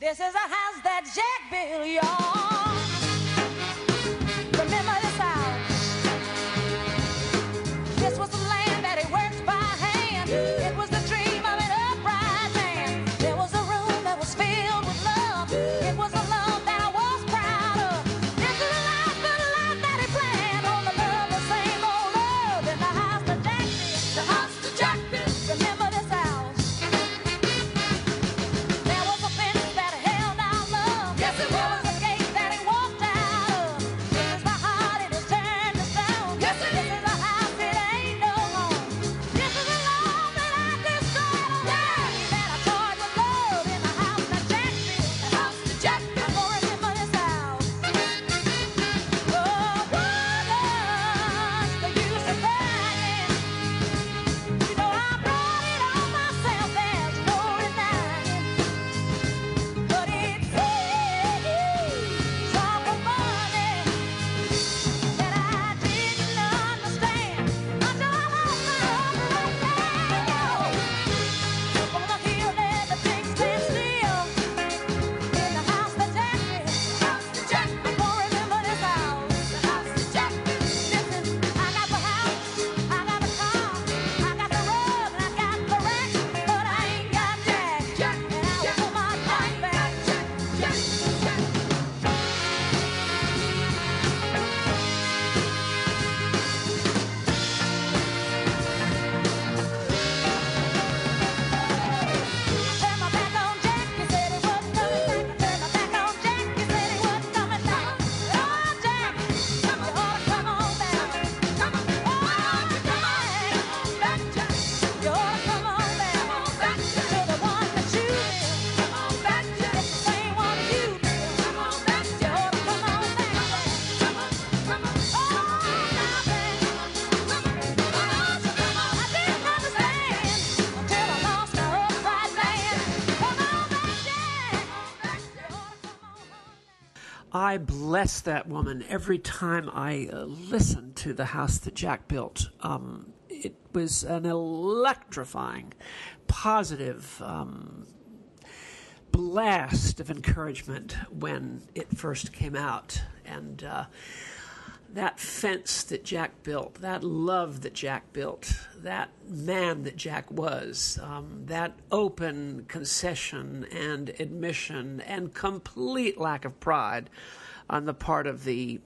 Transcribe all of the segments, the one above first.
This is a house that Jack built, y'all. Remember this house. This was some land that he worked by hand. It was the dream of an upright man. There was a room that was filled with love. It was a love that I was proud of. This is the life that he planned on the love, the same old love in the house that Jack built. The house that Jack built. Remember this house. There was a fence that held out love. Yes, it was. There was a gate that he walked out of. This is my heart, it is turned to stone. Yes, it is. This is a house, it ain't no home. This is the love that I destroyed on the day that I toyed with love in the house that Jack built. The house that Jack built. I'm gonna remember this house. Oh, brothers, they used to fight. You know I brought it on myself, there's no denying. But it takes all the money that I didn't understand until I lost my husband right there. On the hill there, the things stand still in the house that Jack built. The house that Jack built. I'm gonna remember this house. The house that Jack built. Listen, I got the house, I got the car, I got the rug, and I got the ranch, but I ain't got Jack. Jack, and I want my life back. Jack, Jack, Jack. Turn my back on Jack, you said he wasn't coming back. Turn my back on Jack, you said he wasn't coming back. Oh, Jack, you ought to come on back. Oh, Jack, you ought to come on back. You're the one that you built. It's the same one you built. You ought to come on back. Oh, now, baby. I didn't understand until I lost my upright man. Come on back, Jack. You ought to come on back. I bless that woman every time I listen to The House That Jack Built. It was an electrifying, positive blast of encouragement when it first came out. And that fence that Jack built, that love that Jack built, that man that Jack was, that open concession and admission and complete lack of pride on the part of the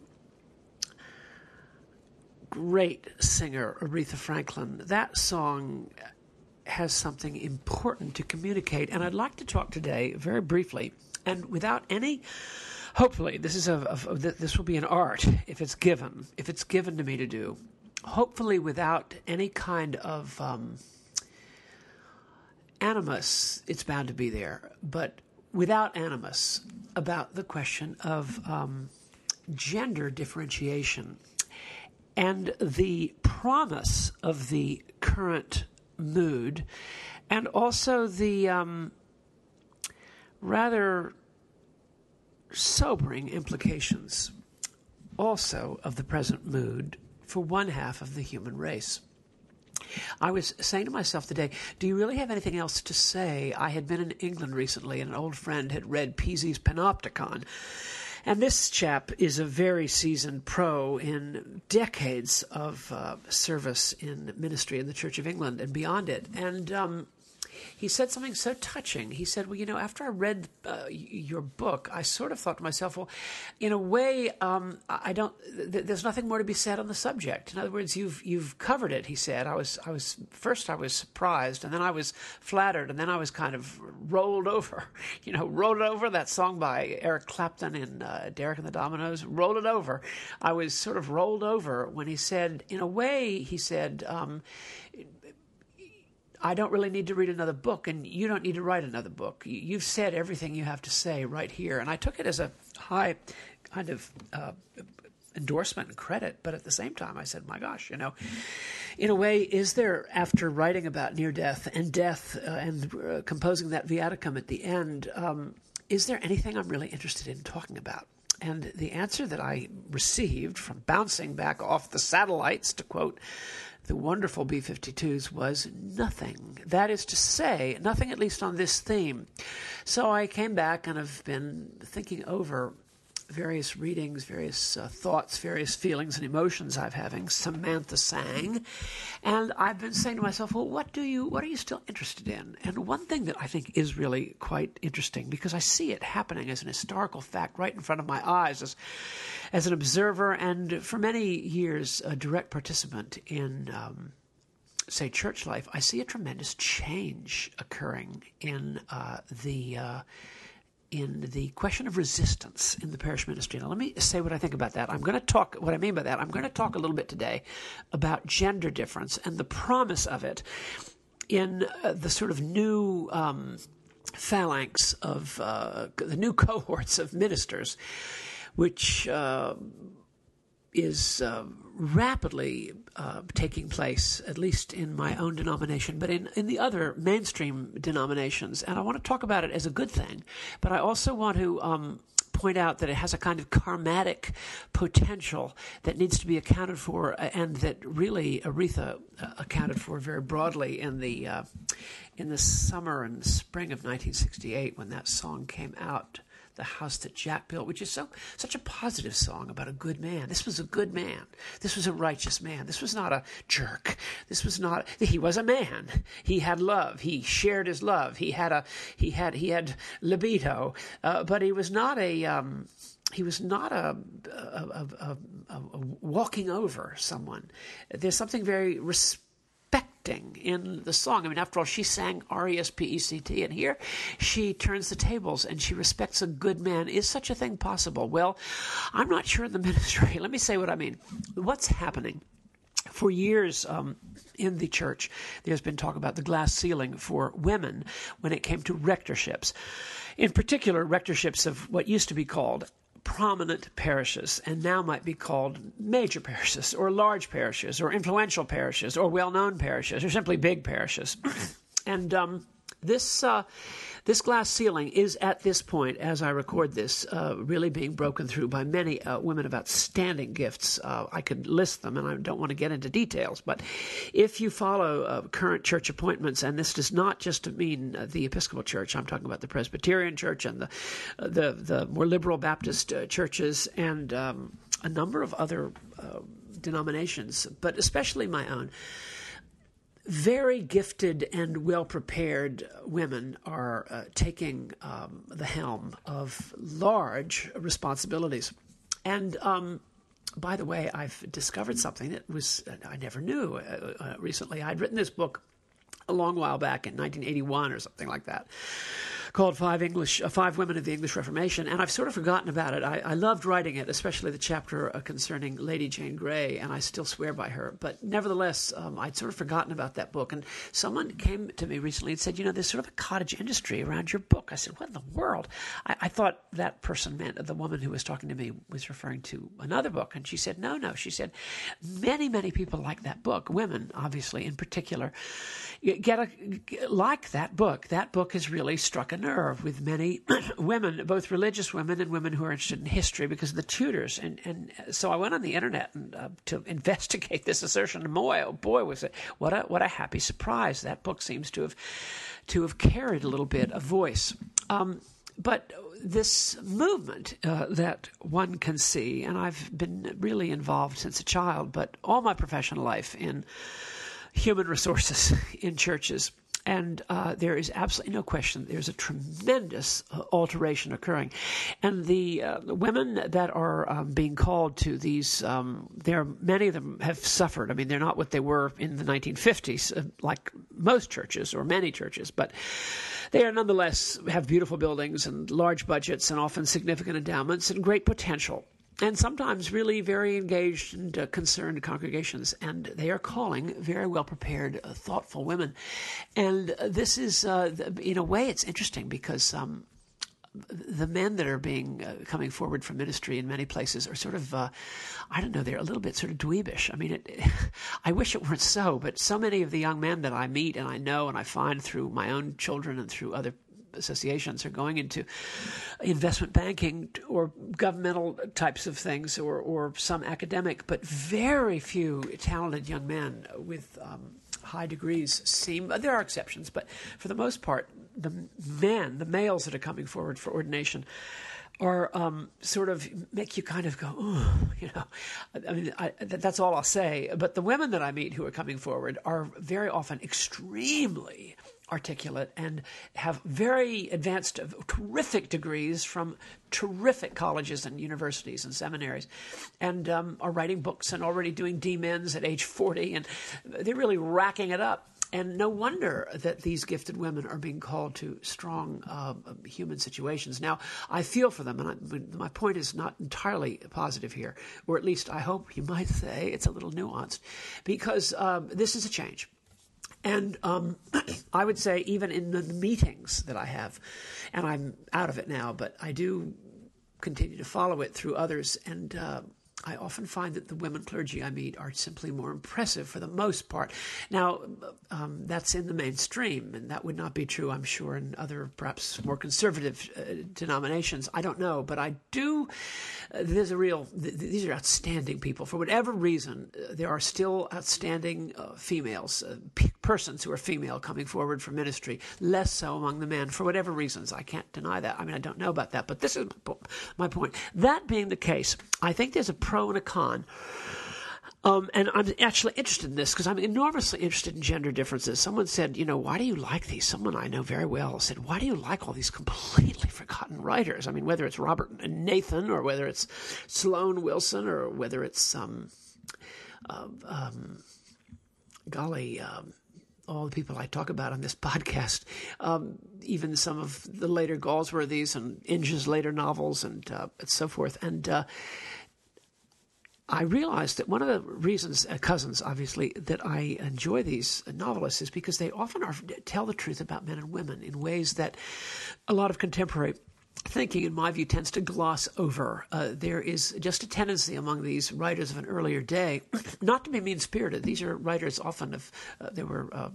great singer Aretha Franklin, that song has something important to communicate. And I'd like to talk today very briefly and without any... Hopefully, this is this will be an art if it's given to me to do. Hopefully, without any kind of animus, it's bound to be there, but without animus about the question of gender differentiation and the promise of the current mood, and also the rather sobering implications also of the present mood for one half of the human race. I was saying to myself today, do you really have anything else to say? I had been in England recently and an old friend had read Pease's Panopticon. And this chap is a very seasoned pro in decades of service in ministry in the Church of England and beyond it. And he said something so touching. He said, well, you know, after I read your book, I sort of thought to myself, well, in a way, there's nothing more to be said on the subject. In other words, you've covered it, he said. I was surprised, and then I was flattered, and then I was kind of rolled over. You know, rolled over, that song by Eric Clapton in Derek and the Dominoes, rolled it over. I was sort of rolled over when he said, in a way, he said, I don't really need to read another book, and you don't need to write another book. You've said everything you have to say right here. And I took it as a high kind of endorsement and credit, but at the same time I said, my gosh, you know, in a way, is there, after writing about near death and death and composing that viaticum at the end, is there anything I'm really interested in talking about? And the answer that I received from bouncing back off the satellites, to quote the wonderful B-52s was nothing. That is to say, nothing at least on this theme. So I came back and have been thinking over various readings, various thoughts, various feelings and emotions I've having. Samantha sang, and I've been saying to myself, well, what are you still interested in? And one thing that I think is really quite interesting, because I see it happening as an historical fact right in front of my eyes, as an observer and for many years a direct participant in, say, church life, I see a tremendous change occurring in the question of resistance in the parish ministry. Now, let me say what I think about that. I'm going to talk a little bit today about gender difference and the promise of it in the sort of new phalanx of the new cohorts of ministers, which is rapidly taking place, at least in my own denomination, but in the other mainstream denominations. And I want to talk about it as a good thing, but I also want to point out that it has a kind of karmatic potential that needs to be accounted for, and that really Aretha accounted for very broadly in the summer and spring of 1968 when that song came out, The House That Jack Built, which is such a positive song about a good man. This was a good man. This was a righteous man. This was not a jerk. He was a man. He had love. He shared his love. He had libido, but he was not a walking over someone. There's something very in the song. I mean, after all, she sang R-E-S-P-E-C-T, and here she turns the tables and she respects a good man. Is such a thing possible? Well, I'm not sure in the ministry. Let me say what I mean. What's happening? For years in the church, there's been talk about the glass ceiling for women when it came to rectorships, in particular rectorships of what used to be called prominent parishes and now might be called major parishes or large parishes or influential parishes or well-known parishes or simply big parishes. And this glass ceiling is at this point, as I record this, really being broken through by many women of outstanding gifts. I could list them, and I don't want to get into details, but if you follow current church appointments, and this does not just mean the Episcopal Church, I'm talking about the Presbyterian Church and the more liberal Baptist churches and a number of other denominations, but especially my own. Very gifted and well-prepared women are taking the helm of large responsibilities. And by the way, I've discovered something that I never knew recently. I'd written this book a long while back in 1981 or something like that, called Five Women of the English Reformation, and I've sort of forgotten about it. I loved writing it, especially the chapter concerning Lady Jane Grey, and I still swear by her. But nevertheless, I'd sort of forgotten about that book. And someone came to me recently and said, you know, there's sort of a cottage industry around your book. I said, what in the world? I thought that person meant the woman who was talking to me was referring to another book. And she said, no. She said, many, many people like that book, women, obviously, in particular, like that book. That book has really struck a nerve with many women, both religious women and women who are interested in history, because of the Tudors. And so I went on the internet and, to investigate this assertion. And boy, was it what a happy surprise! That book seems to have carried a little bit of voice. But this movement that one can see, and I've been really involved since a child, but all my professional life in human resources in churches. And there is absolutely no question there's a tremendous alteration occurring. And the women that are being called to these, many of them have suffered. I mean, they're not what they were in the 1950s, like most churches or many churches, but they are nonetheless have beautiful buildings and large budgets and often significant endowments and great potential. And sometimes really very engaged and concerned congregations, and they are calling very well-prepared, thoughtful women. And this is, in a way, it's interesting because the men that are coming forward from ministry in many places are sort of, I don't know, they're a little bit sort of dweebish. I mean, I wish it weren't so, but so many of the young men that I meet and I know and I find through my own children and through other associations are going into investment banking or governmental types of things, or some academic, but very few talented young men with high degrees seem. There are exceptions, but for the most part, the males that are coming forward for ordination are sort of make you kind of go, oh, you know, I mean, that's all I'll say. But the women that I meet who are coming forward are very often extremely articulate and have very advanced, terrific degrees from terrific colleges and universities and seminaries, and are writing books and already doing D-Mins at age 40, and they're really racking it up. And no wonder that these gifted women are being called to strong human situations. Now, I feel for them, and my point is not entirely positive here, or at least I hope you might say it's a little nuanced, because this is a change. And I would say even in the meetings that I have, and I'm out of it now, but I do continue to follow it through others, and I often find that the women clergy I meet are simply more impressive for the most part. Now, that's in the mainstream, and that would not be true, I'm sure, in other perhaps more conservative denominations. I don't know, but I do there's a real these are outstanding people. For whatever reason, there are still outstanding females, persons who are female coming forward for ministry, less so among the men for whatever reasons. I can't deny that. I mean, I don't know about that, but this is my point. That being the case, I think there's a pro and a con. And I'm actually interested in this because I'm enormously interested in gender differences. Someone said, you know, why do you like these? Someone I know very well said, why do you like all these completely forgotten writers? I mean, whether it's Robert Nathan or whether it's Sloane Wilson or whether it's, all the people I talk about on this podcast, even some of the later Galsworthy's and Inge's later novels and so forth. And I realized that one of the reasons, cousins, obviously, that I enjoy these novelists is because they often tell the truth about men and women in ways that a lot of contemporary thinking, in my view, tends to gloss over. There is just a tendency among these writers of an earlier day not to be mean-spirited. These are writers often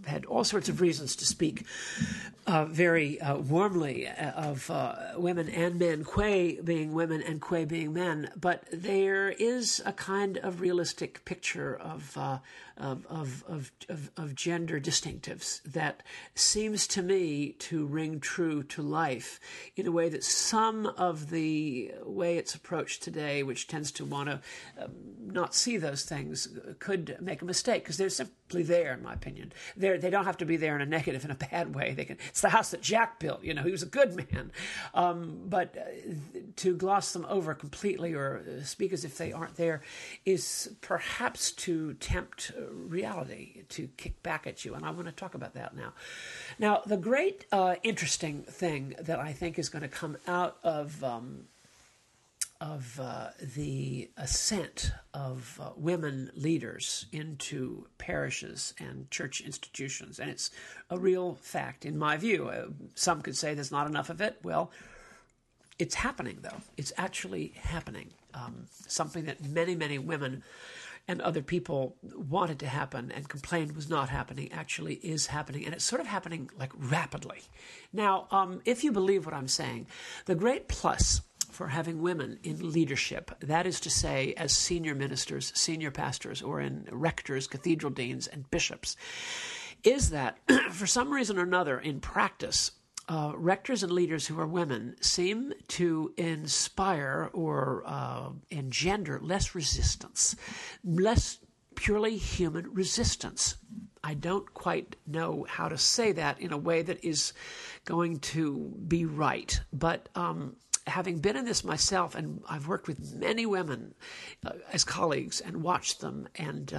had all sorts of reasons to speak very warmly of women and men, quae being women and quae being men. But there is a kind of realistic picture of gender distinctives that seems to me to ring true to life in a way that some of the way it's approached today, which tends to want to not see those things, could make a mistake because they're simply there, in my opinion. They don't have to be there in a negative, in a bad way. It's the house that Jack built. You know, he was a good man. But to gloss them over completely or speak as if they aren't there is perhaps to tempt reality to kick back at you, and I want to talk about that now. Now, the great interesting thing that I think is going to come out of the ascent of women leaders into parishes and church institutions, and it's a real fact in my view. Some could say there's not enough of it. Well, it's happening though. It's actually happening. Something that many, many women and other people wanted to happen and complained was not happening, actually is happening, and it's sort of happening like rapidly. Now, if you believe what I'm saying, the great plus for having women in leadership, that is to say as senior ministers, senior pastors, or in rectors, cathedral deans, and bishops, is that for some reason or another in practice, rectors and leaders who are women seem to inspire or engender less resistance, less purely human resistance. I don't quite know how to say that in a way that is going to be right, but having been in this myself, and I've worked with many women as colleagues and watched them and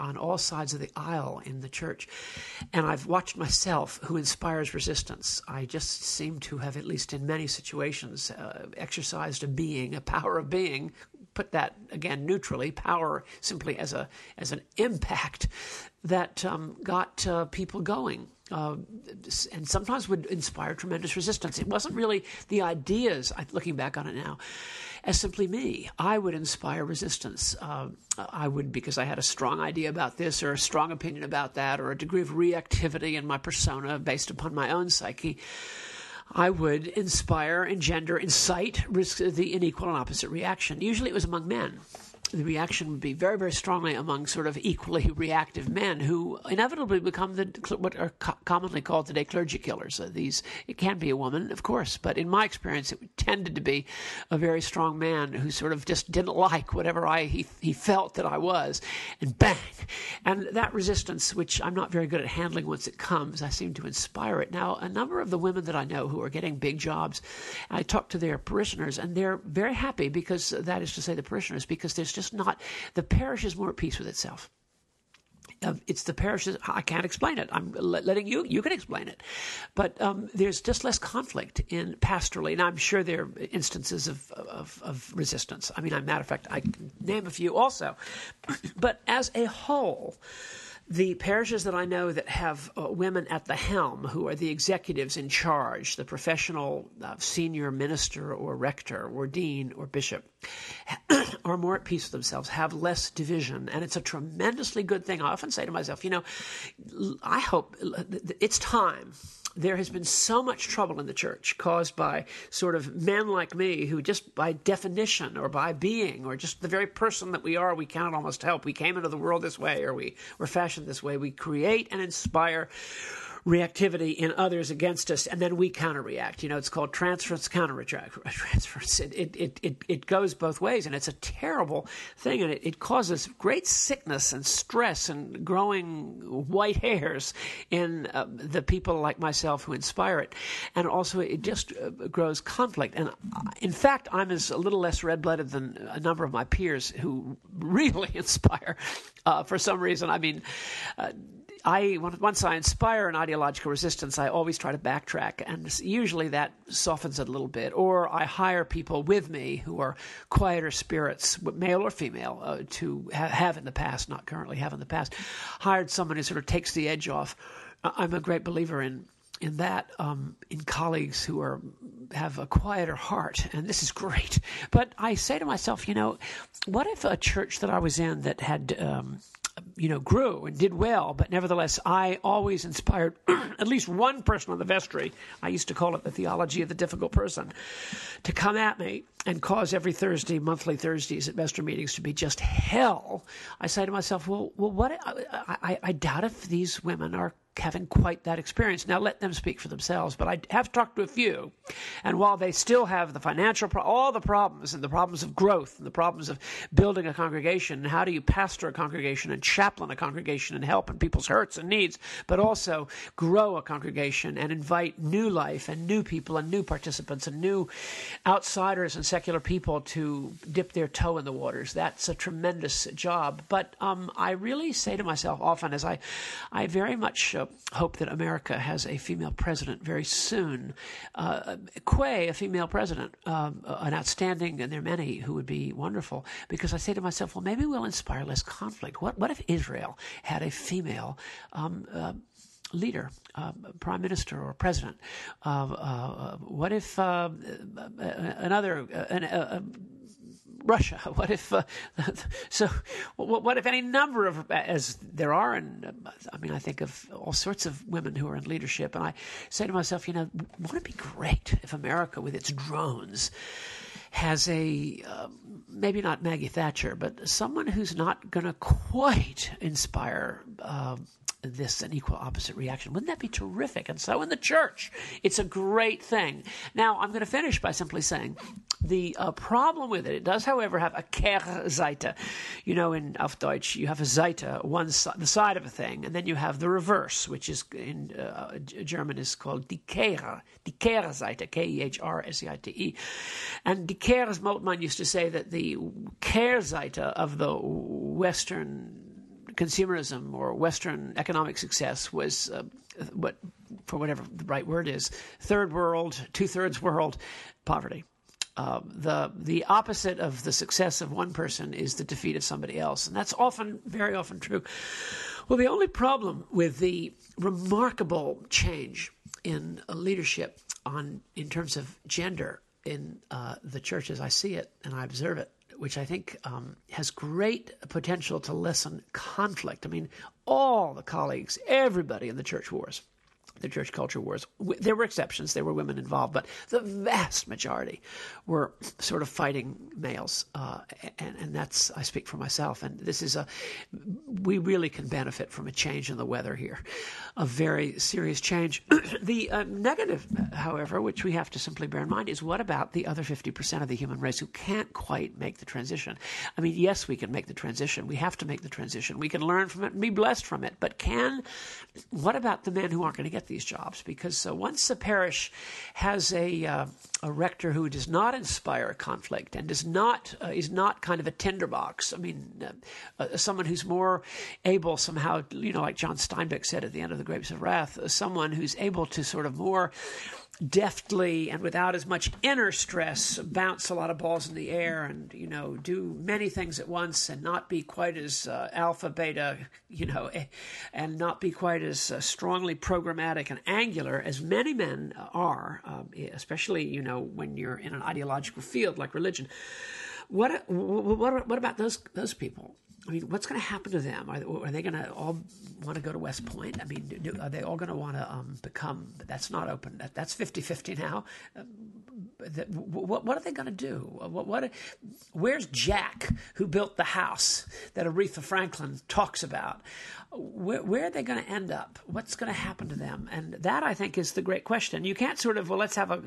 on all sides of the aisle in the church. And I've watched myself who inspires resistance. I just seem to have, at least in many situations, exercised a power of being, put that again neutrally, power simply as an impact that got people going. And sometimes would inspire tremendous resistance. It wasn't really the ideas, looking back on it now, as simply me. I would inspire resistance. I would, because I had a strong idea about this or a strong opinion about that or a degree of reactivity in my persona based upon my own psyche. I would inspire, engender, incite, risk the unequal and opposite reaction. Usually it was among men. The reaction would be very, very strongly among sort of equally reactive men who inevitably become what are commonly called today clergy killers. It can be a woman, of course, but in my experience, it tended to be a very strong man who sort of just didn't like whatever he felt that I was, and bang. And that resistance, which I'm not very good at handling once it comes, I seem to inspire it. Now, a number of the women that I know who are getting big jobs, I talk to their parishioners, and they're very happy because, that is to say the parishioners, because there's just not – the parish is more at peace with itself. It's the parish's – I can't explain it. I'm letting you – you can explain it. But there's just less conflict in pastorally, and I'm sure there are instances of resistance. I mean, as a matter of fact, I can name a few also. But as a whole, the parishes that I know that have women at the helm who are the executives in charge, the professional senior minister or rector or dean or bishop, are more at peace with themselves, have less division, and it's a tremendously good thing. I often say to myself, you know, I hope it's time. There has been so much trouble in the church caused by sort of men like me who just by definition or by being or just the very person that we are, we cannot almost help. We came into the world this way or we were fashioned this way. We create and inspire reactivity in others against us, and then we counter-react. You know, it's called transference, counter-transference. It goes both ways, and it's a terrible thing, and it causes great sickness and stress and growing white hairs in the people like myself who inspire it. And also it just grows conflict. And in fact, I'm a little less red-blooded than a number of my peers who really inspire for some reason. I mean, once I inspire an ideological resistance, I always try to backtrack, and usually that softens it a little bit. Or I hire people with me who are quieter spirits, male or female, to have in the past, not currently have in the past. Hired someone who sort of takes the edge off. I'm a great believer in that, in colleagues who have a quieter heart, and this is great. But I say to myself, you know, what if a church that I was in that had grew and did well, but nevertheless, I always inspired at least one person in the vestry, I used to call it the theology of the difficult person, to come at me and cause every Thursday, monthly Thursdays at vestry meetings to be just hell. I say to myself, well, what? I doubt if these women are having quite that experience. Now, let them speak for themselves, but I have talked to a few, and while they still have the financial all the problems, and the problems of growth, and the problems of building a congregation, and how do you pastor a congregation, and chaplain a congregation, and help in people's hurts and needs, but also grow a congregation, and invite new life, and new people, and new participants, and new outsiders, and secular people to dip their toe in the waters. That's a tremendous job, but I really say to myself often, as I very much hope that America has a female president very soon. A female president, an outstanding, and there are many who would be wonderful, because I say to myself, well, maybe we'll inspire less conflict. What if Israel had a female leader, prime minister or president? What if Russia? What if what if any number of, as there are, and I mean, I think of all sorts of women who are in leadership, and I say to myself, you know, wouldn't it be great if America, with its drones, has a maybe not Maggie Thatcher, but someone who's not going to quite inspire this an equal opposite reaction. Wouldn't that be terrific? And so in the church, it's a great thing. Now, I'm going to finish by simply saying the problem with it, it does, however, have a Kehrseite. You know, in auf Deutsch, you have a Seite, the side of a thing, and then you have the reverse, which is in German is called die Kehrseite, K-E-H-R-S-E-I-T-E. And die Kehr, as Moltmann used to say, that the Kehrseite of the Western consumerism or Western economic success was what, for whatever the right word is, third world, two-thirds world poverty. The opposite of the success of one person is the defeat of somebody else, and that's very often true. Well, the only problem with the remarkable change in leadership in terms of gender in the church as I see it and I observe it, which I think has great potential to lessen conflict. I mean, all the colleagues, everybody in the church wars. the church culture wars. There were exceptions. There were women involved, but the vast majority were sort of fighting males. And that's, I speak for myself. And this is we really can benefit from a change in the weather here, a very serious change. The negative, however, which we have to simply bear in mind, is what about the other 50% of the human race who can't quite make the transition? I mean, yes, we can make the transition. We have to make the transition. We can learn from it and be blessed from it. But what about the men who aren't going to get these jobs? Because once a parish has a rector who does not inspire conflict and does not is not kind of a tinderbox. I mean, someone who's more able somehow, you know, like John Steinbeck said at the end of The Grapes of Wrath, someone who's able to sort of more deftly and without as much inner stress bounce a lot of balls in the air and, you know, do many things at once and not be quite as alpha, beta, you know, and not be quite as strongly programmatic and angular as many men are, especially, you know, when you're in an ideological field like religion. What about those people? I mean, what's going to happen to them? Are they going to all want to go to West Point? I mean, are they all going to want to become? That's not open. That's 50-50 now. What are they going to do? Where's Jack, who built the house that Aretha Franklin talks about? Where are they going to end up? What's going to happen to them? And that, I think, is the great question. You can't sort of, well, let's have a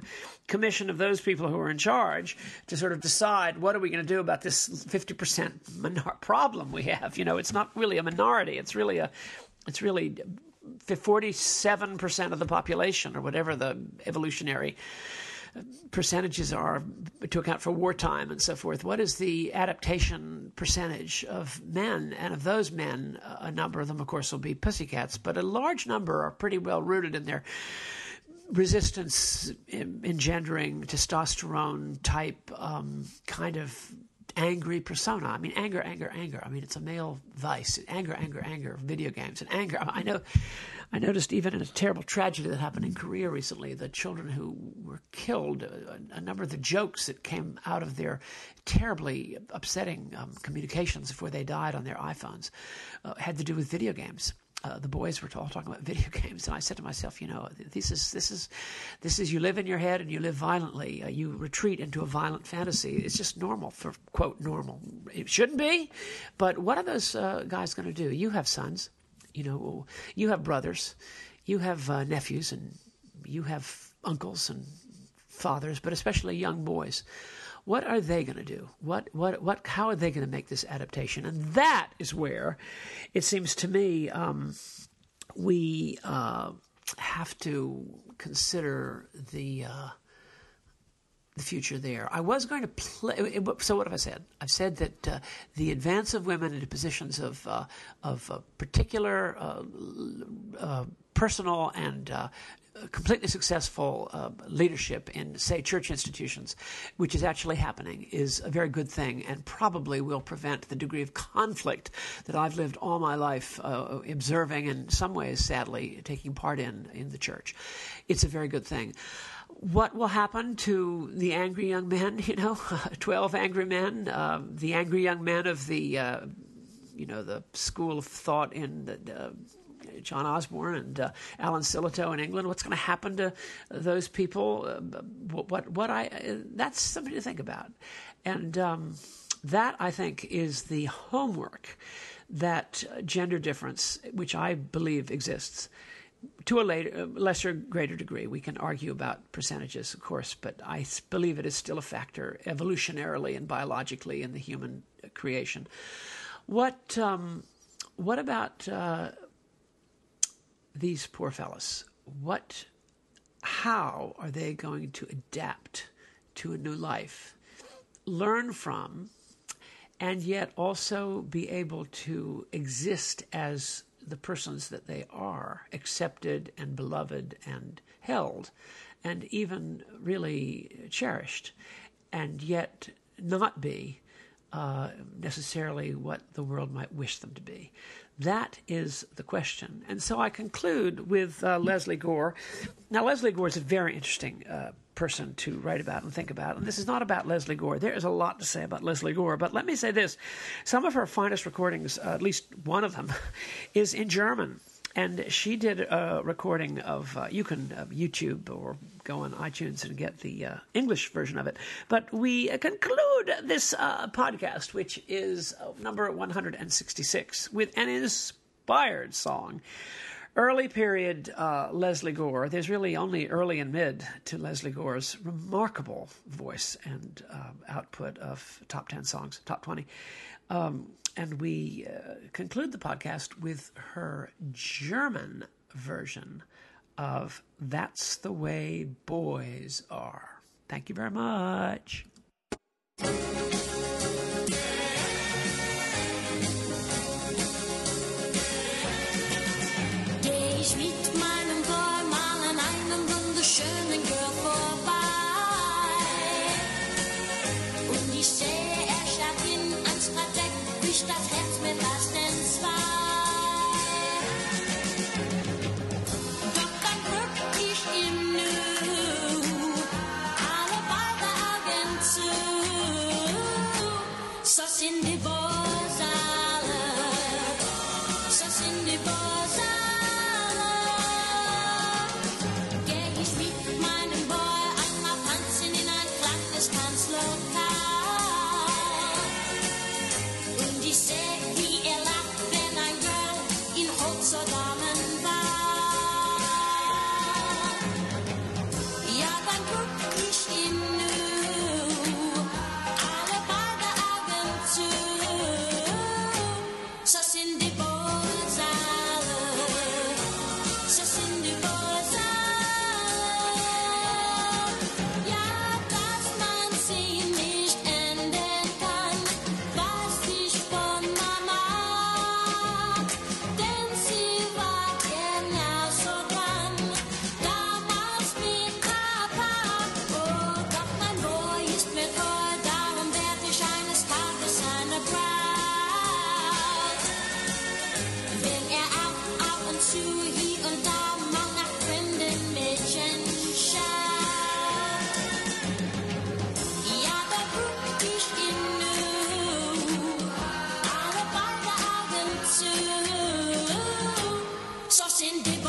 commission of those people who are in charge to sort of decide what are we going to do about this 50% problem we have. You know, it's not really a minority. It's really 47% of the population, or whatever the evolutionary percentages are to account for wartime and so forth. What is the adaptation percentage of men? And of those men, a number of them, of course, will be pussycats, but a large number are pretty well rooted in their resistance engendering testosterone type kind of angry persona. I mean, anger. I mean, it's a male vice. Anger, video games and anger. I noticed even in a terrible tragedy that happened in Korea recently, the children who were killed, a number of the jokes that came out of their terribly upsetting communications before they died on their iPhones had to do with video games. The boys were all talking about video games, and I said to myself, you know, this is you live in your head and you live violently. You retreat into a violent fantasy. It's just normal for, quote, normal. It shouldn't be, but what are those guys going to do? You have sons, you know, you have brothers, you have nephews, and you have uncles and fathers, but especially young boys. What are they going to do? How are they going to make this adaptation? And that is where, it seems to me, we have to consider the future there. I was going to play. So what have I said? I've said that the advance of women into positions of particular personal and completely successful leadership in, say, church institutions, which is actually happening, is a very good thing and probably will prevent the degree of conflict that I've lived all my life observing and in some ways, sadly, taking part in the church. It's a very good thing. What will happen to the angry young men, you know, 12 angry men, the angry young men of the, you know, the school of thought in the John Osborne and Alan Sillito in England? What's going to happen to those people? That's something to think about, and that, I think, is the homework that gender difference, which I believe exists, to a lesser, greater degree. We can argue about percentages, of course, but I believe it is still a factor evolutionarily and biologically in the human creation. What about these poor fellas? How are they going to adapt to a new life, learn from, and yet also be able to exist as the persons that they are, accepted and beloved and held and even really cherished, and yet not be necessarily what the world might wish them to be? That is the question. And so I conclude with Lesley Gore. Now, Lesley Gore is a very interesting person to write about and think about. And this is not about Lesley Gore. There is a lot to say about Lesley Gore. But let me say this. Some of her finest recordings, at least one of them, is in German. And she did a recording of, you can YouTube or go on iTunes and get the English version of it. But we conclude this podcast, which is number 166, with an inspired song. Early period Lesley Gore. There's really only early and mid to Lesley Gore's remarkable voice and output of top 10 songs, top 20. And we conclude the podcast with her German version of That's the Way Boys Are. Thank you very much. Sauce in the